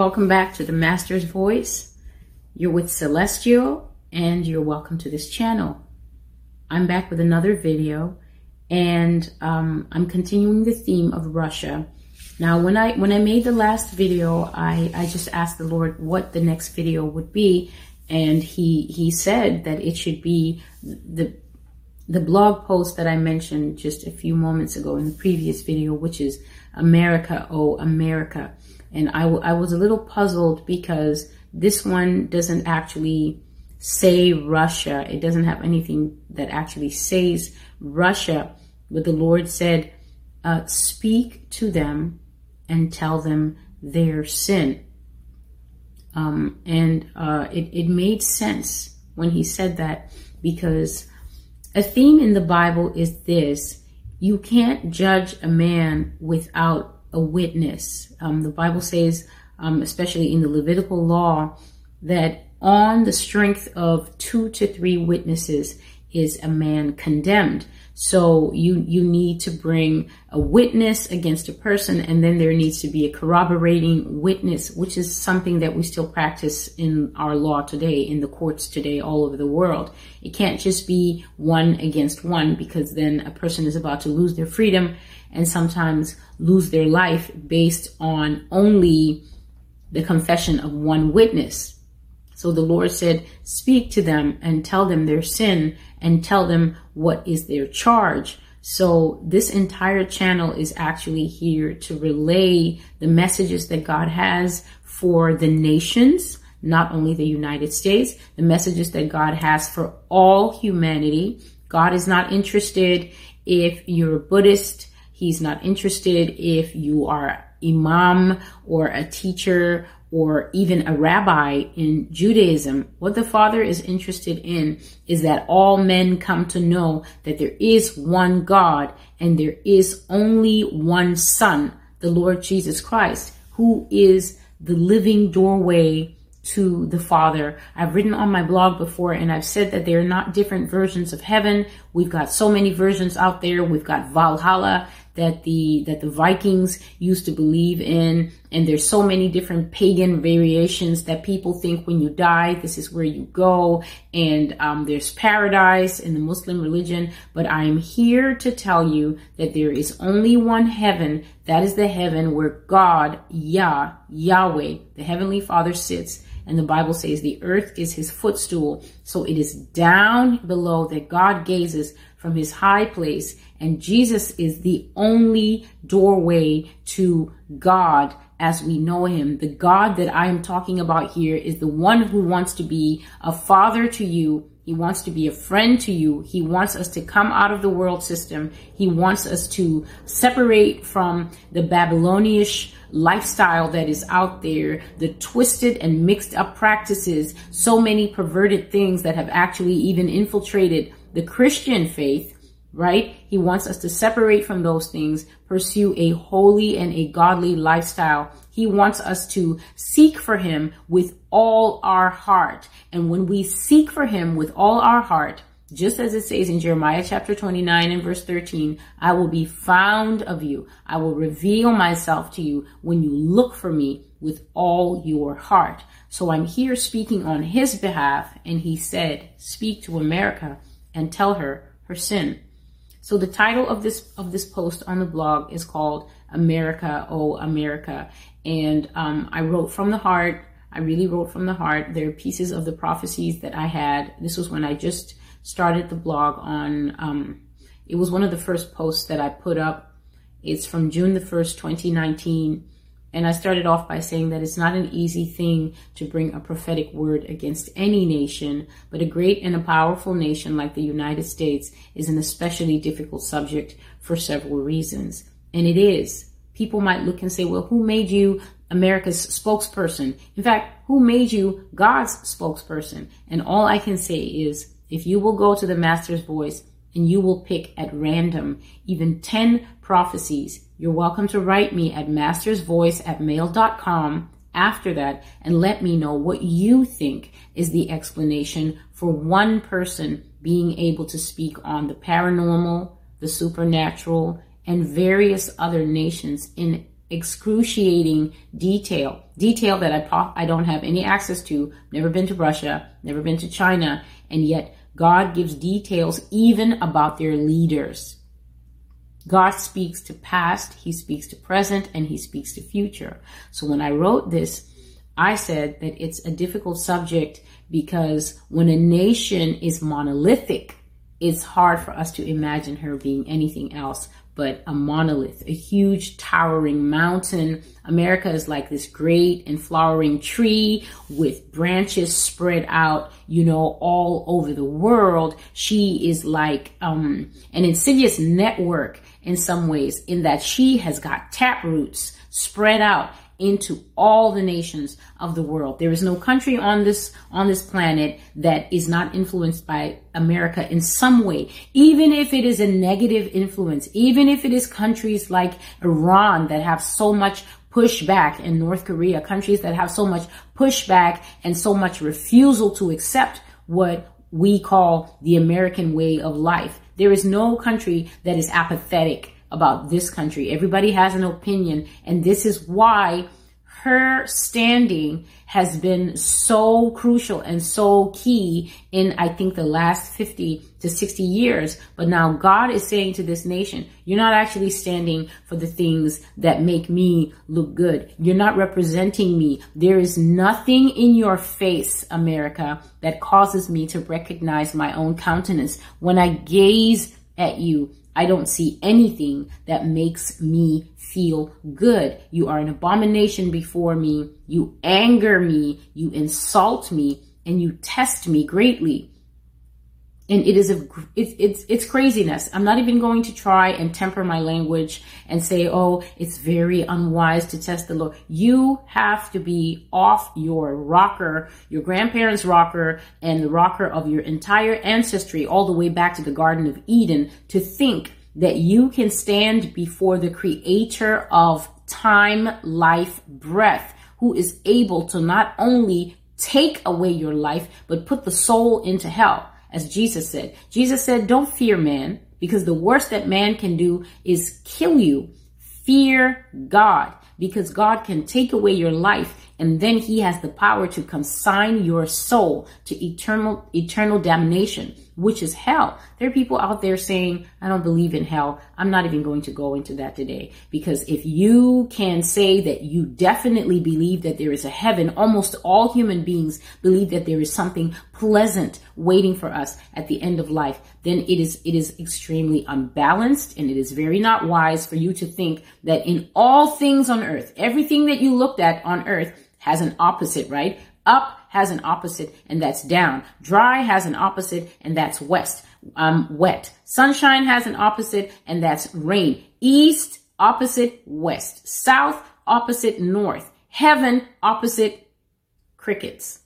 Welcome back to The Master's Voice. You're with Celestial, and you're welcome to this channel. I'm back with another video, and I'm continuing the theme of Russia. Now, when I made the last video, I just asked the Lord what the next video would be, and he said that it should be the blog post that I mentioned just a few moments ago in the previous video, which is America, Oh America. And I was a little puzzled because this one doesn't actually say Russia. It doesn't have anything that actually says Russia. But the Lord said, speak to them and tell them their sin. It made sense when he said that, because a theme in the Bible is this: you can't judge a man without a witness. The Bible says, especially in the Levitical law, that on the strength of 2 to 3 witnesses is a man condemned. So you need to bring a witness against a person, and then there needs to be a corroborating witness, which is something that we still practice in our law today, in the courts today, all over the world. It can't just be one against one, because then a person is about to lose their freedom and sometimes lose their life based on only the confession of one witness. So the Lord said, speak to them and tell them their sin and tell them what is their charge. So this entire channel is actually here to relay the messages that God has for the nations, not only the United States, the messages that God has for all humanity. God is not interested if you're a Buddhist. He's not interested if you are imam or a teacher or even a rabbi in Judaism. What the Father is interested in is that all men come to know that there is one God and there is only one Son, the Lord Jesus Christ, who is the living doorway to the Father. I've written on my blog before, and I've said that there are not different versions of heaven. We've got so many versions out there. We've got Valhalla that the Vikings used to believe in, and there's so many different pagan variations that people think when you die, this is where you go, and there's paradise in the Muslim religion. But I am here to tell you that there is only one heaven. That is the heaven where God, Yahweh, the Heavenly Father, sits. And the Bible says the earth is his footstool. So it is down below that God gazes from his high place. And Jesus is the only doorway to God as we know him. The God that I am talking about here is the one who wants to be a father to you. He wants to be a friend to you. He wants us to come out of the world system. He wants us to separate from the Babylonish lifestyle that is out there, the twisted and mixed up practices, so many perverted things that have actually even infiltrated the Christian faith, right? He wants us to separate from those things, pursue a holy and a godly lifestyle. He wants us to seek for him with all our heart. And when we seek for him with all our heart, just as it says in Jeremiah chapter 29 and verse 13, I will be found of you. I will reveal myself to you when you look for me with all your heart. So I'm here speaking on his behalf. And he said, speak to America and tell her her sin. So the title of this post on the blog is called America, Oh America. And I wrote from the heart. I really wrote from the heart. There are pieces of the prophecies that I had. This was when I just started the blog on, it was one of the first posts that I put up. It's from June the 1st, 2019. And I started off by saying that it's not an easy thing to bring a prophetic word against any nation, but a great and a powerful nation like the United States is an especially difficult subject for several reasons. And it is. People might look and say, well, who made you America's spokesperson? In fact, who made you God's spokesperson? And all I can say is, if you will go to the Master's Voice and you will pick at random, even 10 prophecies, you're welcome to write me at mastersvoice@mail.com after that, and let me know what you think is the explanation for one person being able to speak on the paranormal, the supernatural, and various other nations in excruciating detail that I don't have any access to, never been to Russia, never been to China, and yet God gives details even about their leaders. God speaks to past, he speaks to present, and he speaks to future. So when I wrote this, I said that it's a difficult subject because when a nation is monolithic, it's hard for us to imagine her being anything else but a monolith, a huge towering mountain. America is like this great and flowering tree with branches spread out, you know, all over the world. She is like an insidious network in some ways, in that she has got taproots spread out into all the nations of the world. There is no country on this planet that is not influenced by America in some way, even if it is a negative influence, even if it is countries like Iran that have so much pushback, and North Korea, countries that have so much pushback and so much refusal to accept what we call the American way of life. There is no country that is apathetic about this country. Everybody has an opinion, and this is why her standing has been so crucial and so key in, I think, the last 50 to 60 years. But now God is saying to this nation, you're not actually standing for the things that make me look good. You're not representing me. There is nothing in your face, America, that causes me to recognize my own countenance. When I gaze at you, I don't see anything that makes me feel good. You are an abomination before me. You anger me. You insult me, and you test me greatly. And it is it's craziness. I'm not even going to try and temper my language and say, oh, it's very unwise to test the Lord. You have to be off your rocker, your grandparents' rocker, and the rocker of your entire ancestry all the way back to the Garden of Eden to think that you can stand before the creator of time, life, breath, who is able to not only take away your life, but put the soul into hell. As Jesus said, don't fear man, because the worst that man can do is kill you. Fear God, because God can take away your life, and then he has the power to consign your soul to eternal damnation, which is hell. There are people out there saying, I don't believe in hell. I'm not even going to go into that today, because if you can say that you definitely believe that there is a heaven, almost all human beings believe that there is something pleasant waiting for us at the end of life, then it is extremely unbalanced, and it is very not wise for you to think that in all things on earth, everything that you looked at on earth has an opposite, right? Up has an opposite, and that's down. Dry has an opposite, and that's wet. Sunshine has an opposite, and that's rain. East, opposite, west. South, opposite, north. Heaven, opposite, crickets.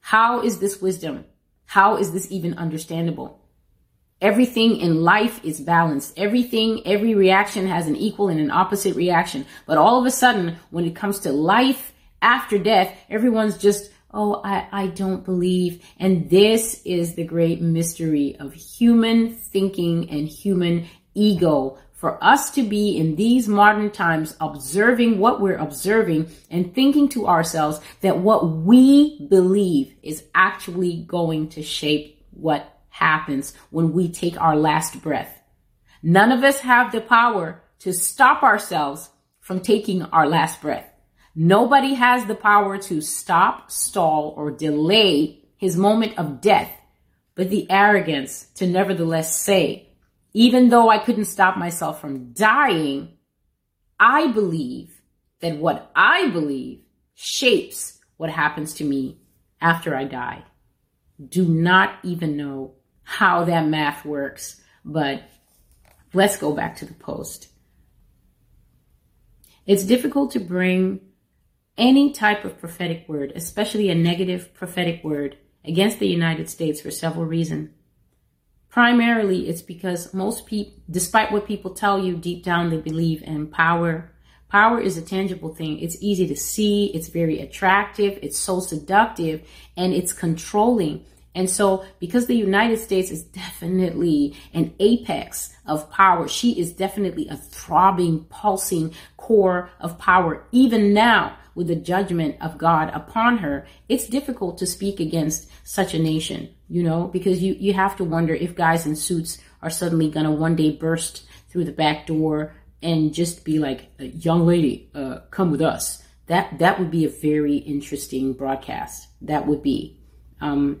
How is this wisdom? How is this even understandable? Everything in life is balanced. Every reaction has an equal and an opposite reaction. But all of a sudden, when it comes to life after death, everyone's just, oh, I don't believe. And this is the great mystery of human thinking and human ego. For us to be in these modern times observing what we're observing and thinking to ourselves that what we believe is actually going to shape what happens when we take our last breath. None of us have the power to stop ourselves from taking our last breath. Nobody has the power to stop, stall, or delay his moment of death, but the arrogance to nevertheless say, even though I couldn't stop myself from dying, I believe that what I believe shapes what happens to me after I die. Do not even know how that math works, but let's go back to the post. It's difficult to bring any type of prophetic word, especially a negative prophetic word, against the United States for several reasons. Primarily, it's because most people, despite what people tell you, deep down they believe in power. Power is a tangible thing. It's easy to see. It's very attractive. It's so seductive, and it's controlling. And so because the United States is definitely an apex of power, she is definitely a throbbing, pulsing core of power. Even now, with the judgment of God upon her, it's difficult to speak against such a nation, you know, because you have to wonder if guys in suits are suddenly going to one day burst through the back door and just be like, young lady, come with us. That would be a very interesting broadcast. That would be.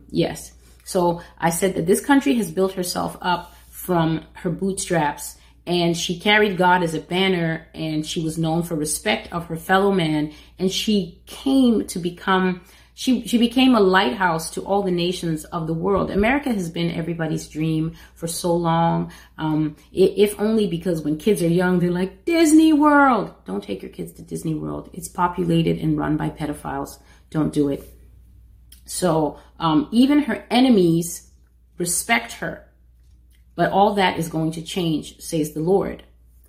Yes. So I said that this country has built herself up from her bootstraps, and she carried God as a banner, and she was known for respect of her fellow man. And she came to become, she became a lighthouse to all the nations of the world. America has been everybody's dream for so long. If only because when kids are young, they're like, Disney World. Don't take your kids to Disney World. It's populated and run by pedophiles. Don't do it. So even her enemies respect her. But all that is going to change, says the Lord.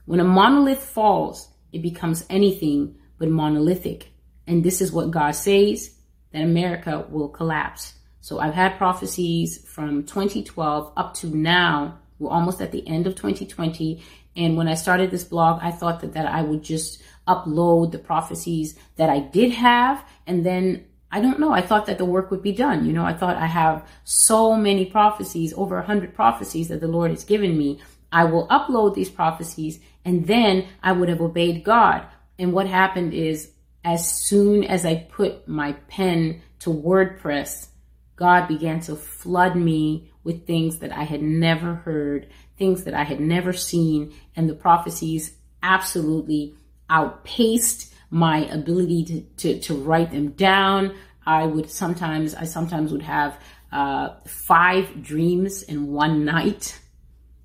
When a monolith falls, it becomes anything but monolithic. And this is what God says, that America will collapse. So I've had prophecies from 2012 up to now. We're almost at the end of 2020. And when I started this blog, I thought that I would just upload the prophecies that I did have, and then I don't know. I thought that the work would be done. You know, I thought I have so many prophecies, over 100 prophecies that the Lord has given me. I will upload these prophecies and then I would have obeyed God. And what happened is, as soon as I put my pen to WordPress, God began to flood me with things that I had never heard, things that I had never seen. And the prophecies absolutely outpaced my ability to write them down. I sometimes would have 5 dreams in one night,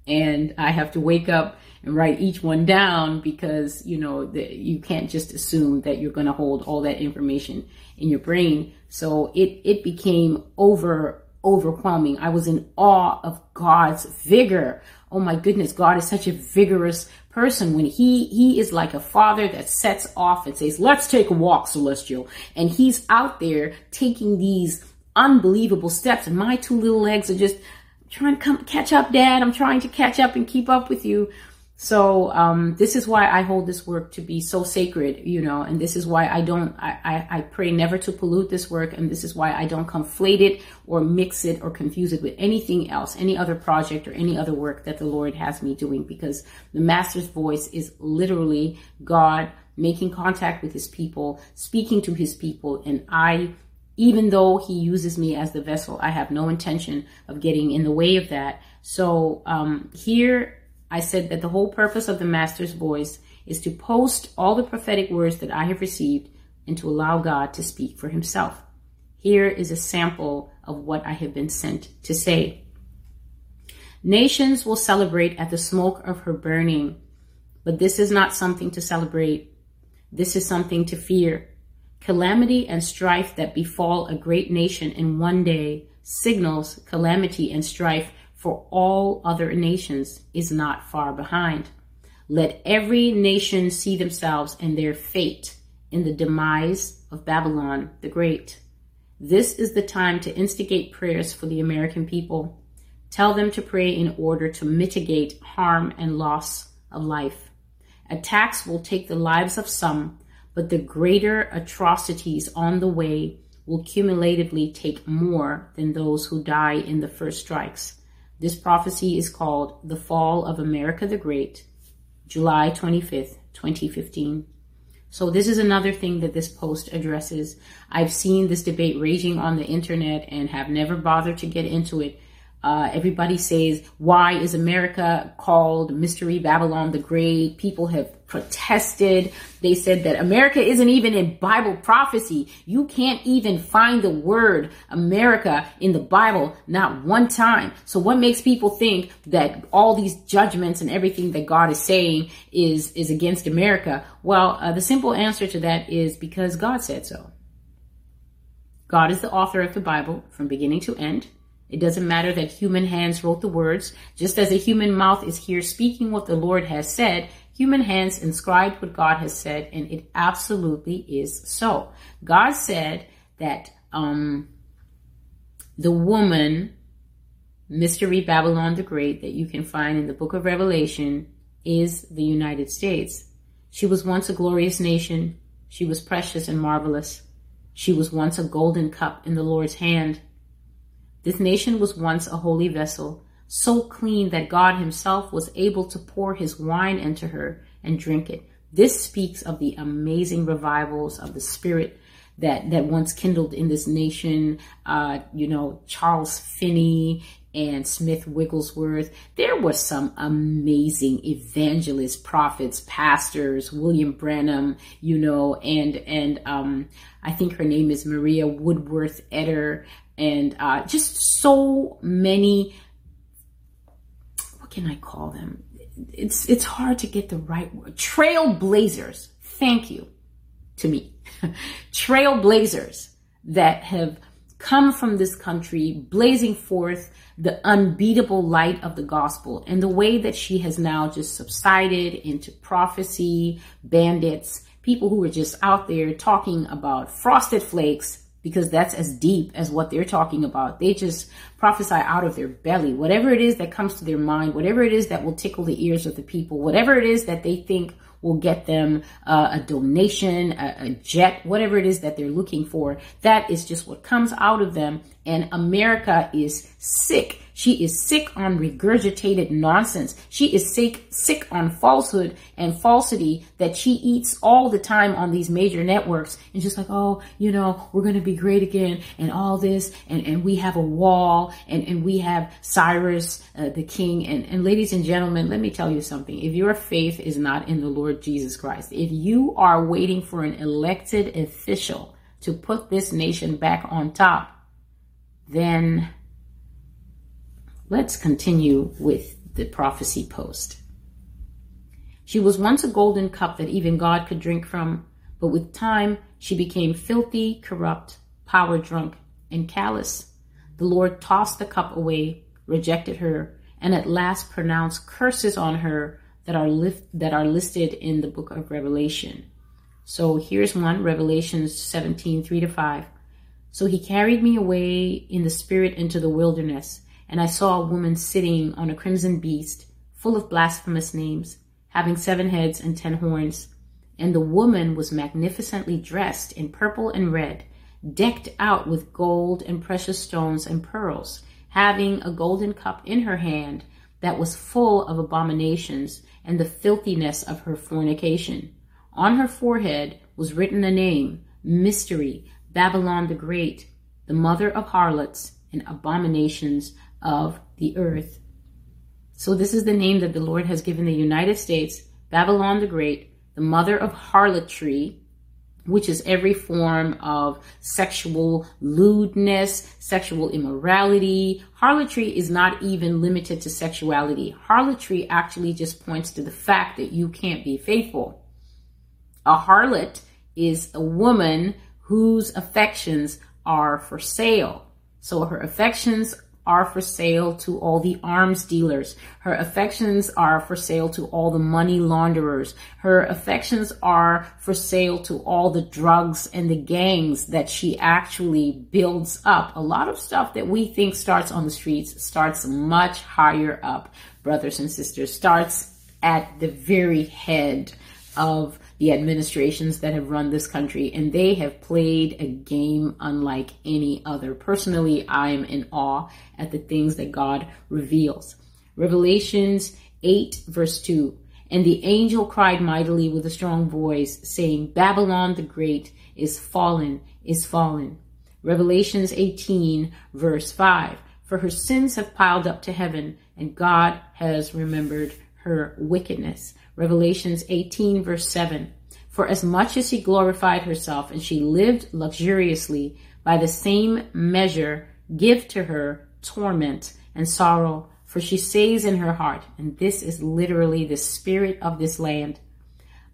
and I have to wake up and write each one down, because you know you can't just assume that you're going to hold all that information in your brain. So it became overwhelming. I was in awe of God's vigor. Oh my goodness, God is such a vigorous person. When he is like a father that sets off and says, let's take a walk, Celestial. And he's out there taking these unbelievable steps. And my 2 little legs are just trying to catch up, Dad. I'm trying to catch up and keep up with you. So this is why I hold this work to be so sacred, you know, and this is why I pray never to pollute this work. And this is why I don't conflate it or mix it or confuse it with anything else, any other project or any other work that the Lord has me doing, because the Master's voice is literally God making contact with his people, speaking to his people. And even though he uses me as the vessel, I have no intention of getting in the way of that. So here I said that the whole purpose of the Master's voice is to post all the prophetic words that I have received and to allow God to speak for himself. Here is a sample of what I have been sent to say. Nations will celebrate at the smoke of her burning, but this is not something to celebrate. This is something to fear. Calamity and strife that befall a great nation in one day signals calamity and strife for all other nations is not far behind. Let every nation see themselves and their fate in the demise of Babylon the Great. This is the time to instigate prayers for the American people. Tell them to pray in order to mitigate harm and loss of life. Attacks will take the lives of some, but the greater atrocities on the way will cumulatively take more than those who die in the first strikes. This prophecy is called The Fall of America the Great, July 25th, 2015. So this is another thing that this post addresses. I've seen this debate raging on the internet and have never bothered to get into it. Everybody says, why is America called Mystery Babylon the Great? People have protested. They said that America isn't even in Bible prophecy. You can't even find the word America in the Bible, not one time. So what makes people think that all these judgments and everything that God is saying is against America? Well, the simple answer to that is because God said so. God is the author of the Bible from beginning to end. It doesn't matter that human hands wrote the words. Just as a human mouth is here speaking what the Lord has said, human hands inscribed what God has said, and it absolutely is so. God said that the woman, Mystery Babylon the Great, that you can find in the book of Revelation, is the United States. She was once a glorious nation. She was precious and marvelous. She was once a golden cup in the Lord's hand. This nation was once a holy vessel, so clean that God himself was able to pour his wine into her and drink it. This speaks of the amazing revivals of the spirit that once kindled in this nation. Charles Finney and Smith Wigglesworth. There were some amazing evangelists, prophets, pastors, William Branham, and I think her name is Maria Woodworth Etter, and just so many, what can I call them? It's hard to get the right word. Trailblazers. Thank you to me. Trailblazers that have come from this country, blazing forth the unbeatable light of the gospel, and the way that she has now just subsided into prophecy bandits, people who are just out there talking about frosted flakes, because that's as deep as what they're talking about. They just prophesy out of their belly, whatever it is that comes to their mind, whatever it is that will tickle the ears of the people, whatever it is that they think will get them a donation, a jet, whatever it is that they're looking for. That is just what comes out of them. And America is sick. She is sick on regurgitated nonsense. She is sick on falsehood and falsity that she eats all the time on these major networks. And just like, oh, we're going to be great again and all this. And we have a wall and we have Cyrus, the king. And ladies and gentlemen, let me tell you something. If your faith is not in the Lord Jesus Christ, if you are waiting for an elected official to put this nation back on top, then let's continue with the prophecy post. She was once a golden cup that even God could drink from, but with time she became filthy, corrupt, power drunk, and callous. The Lord tossed the cup away, rejected her, and at last pronounced curses on her that are listed in the book of Revelation. So here's one, Revelation 17, 3-5. So he carried me away in the spirit into the wilderness, and I saw a woman sitting on a crimson beast, full of blasphemous names, having 7 heads and 10 horns. And the woman was magnificently dressed in purple and red, decked out with gold and precious stones and pearls, having a golden cup in her hand that was full of abominations and the filthiness of her fornication. On her forehead was written a name, Mystery, Babylon the Great, the mother of harlots and abominations of the earth. So this is the name that the Lord has given the United States, Babylon the Great, the mother of harlotry, which is every form of sexual lewdness, sexual immorality. Harlotry is not even limited to sexuality. Harlotry actually just points to the fact that you can't be faithful. A harlot is a woman whose affections are for sale. So her affections are for sale to all the arms dealers. Her affections are for sale to all the money launderers. Her affections are for sale to all the drugs and the gangs that she actually builds up. A lot of stuff that we think starts on the streets starts much higher up, brothers and sisters, starts at the very head of the administrations that have run this country, and they have played a game unlike any other. Personally, I am in awe at the things that God reveals. Revelations 8, verse 2, and the angel cried mightily with a strong voice, saying, Babylon the Great is fallen, is fallen. Revelations 18, verse 5, for her sins have piled up to heaven, and God has remembered her wickedness. Revelations 18, verse 7, for as much as she glorified herself and she lived luxuriously, by the same measure give to her torment and sorrow, for she says in her heart, and this is literally the spirit of this land,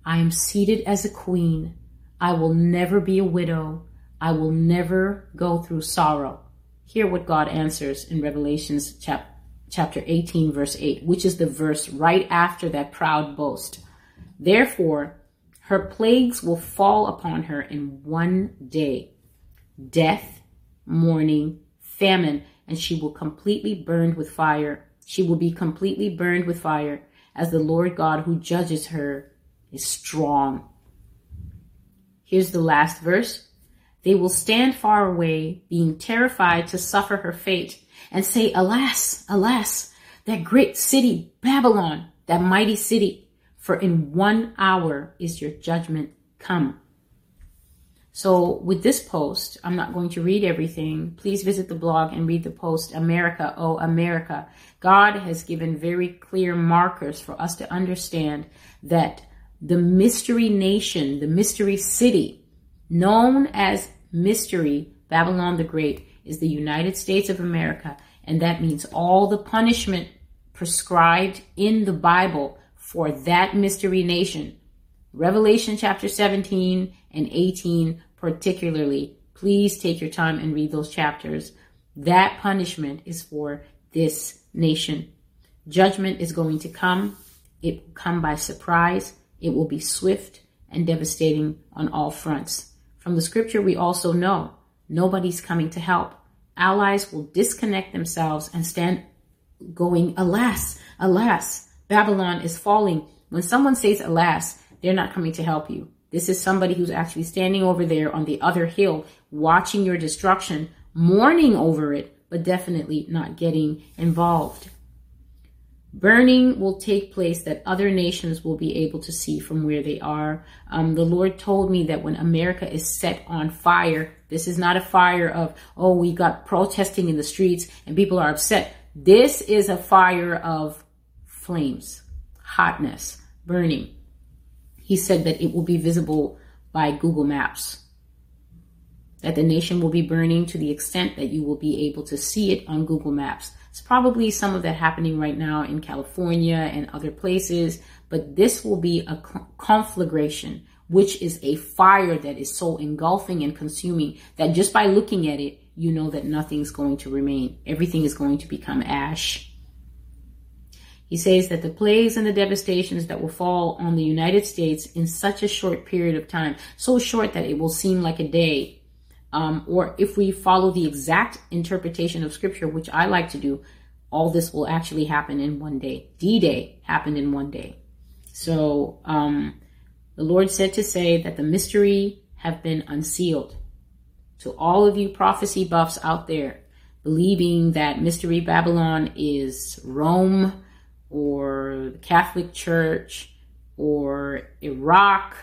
I am seated as a queen. I will never be a widow. I will never go through sorrow. Hear what God answers in Revelations chapter 18, verse 8, which is the verse right after that proud boast. Therefore, her plagues will fall upon her in one day, death, mourning, famine, and she will completely burned with fire. She will be completely burned with fire, as the Lord God who judges her is strong. Here's the last verse. They will stand far away, being terrified to suffer her fate, and say, alas, alas, that great city, Babylon, that mighty city, for in 1 hour is your judgment come. So with this post, I'm not going to read everything. Please visit the blog and read the post, America, oh America. God has given very clear markers for us to understand that the mystery nation, the mystery city, known as Mystery Babylon the Great, is the United States of America. And that means all the punishment prescribed in the Bible for that mystery nation, Revelation chapter 17 and 18 particularly. Please take your time and read those chapters. That punishment is for this nation. Judgment is going to come. It will come by surprise. It will be swift and devastating on all fronts. From the scripture, we also know nobody's coming to help. Allies will disconnect themselves and stand going, alas, alas, Babylon is falling. When someone says, alas, they're not coming to help you. This is somebody who's actually standing over there on the other hill, watching your destruction, mourning over it, but definitely not getting involved. Burning will take place that other nations will be able to see from where they are. The Lord told me that when America is set on fire, this is not a fire of, oh, we got protesting in the streets and people are upset. This is a fire of flames, hotness, burning. He said that it will be visible by Google Maps, that the nation will be burning to the extent that you will be able to see it on Google Maps. It's probably some of that happening right now in California and other places, but this will be a conflagration, which is a fire that is so engulfing and consuming that just by looking at it, you know that nothing's going to remain. Everything is going to become ash. He says that the plagues and the devastations that will fall on the United States in such a short period of time, so short that it will seem like a day, or if we follow the exact interpretation of scripture, which I like to do, all this will actually happen in one day. D-Day happened in one day. So the Lord said to say that the mystery have been unsealed. To all of you prophecy buffs out there, believing that Mystery Babylon is Rome or the Catholic Church or Iraq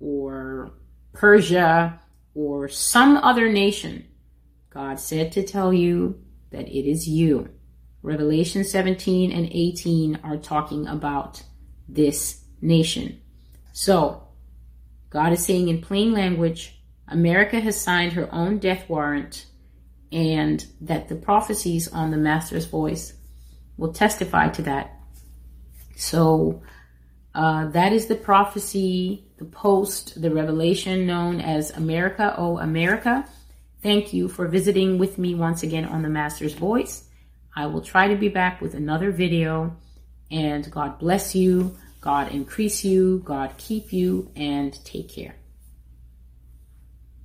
or Persia or some other nation, God said to tell you that it is you. Revelation 17 and 18 are talking about this nation. So God is saying in plain language, America has signed her own death warrant, and that the prophecies on the Master's Voice will testify to that. So that is the prophecy, the post, the revelation known as America, oh America. Thank you for visiting with me once again on the Master's Voice. I will try to be back with another video, and God bless you. God increase you. God keep you, and take care.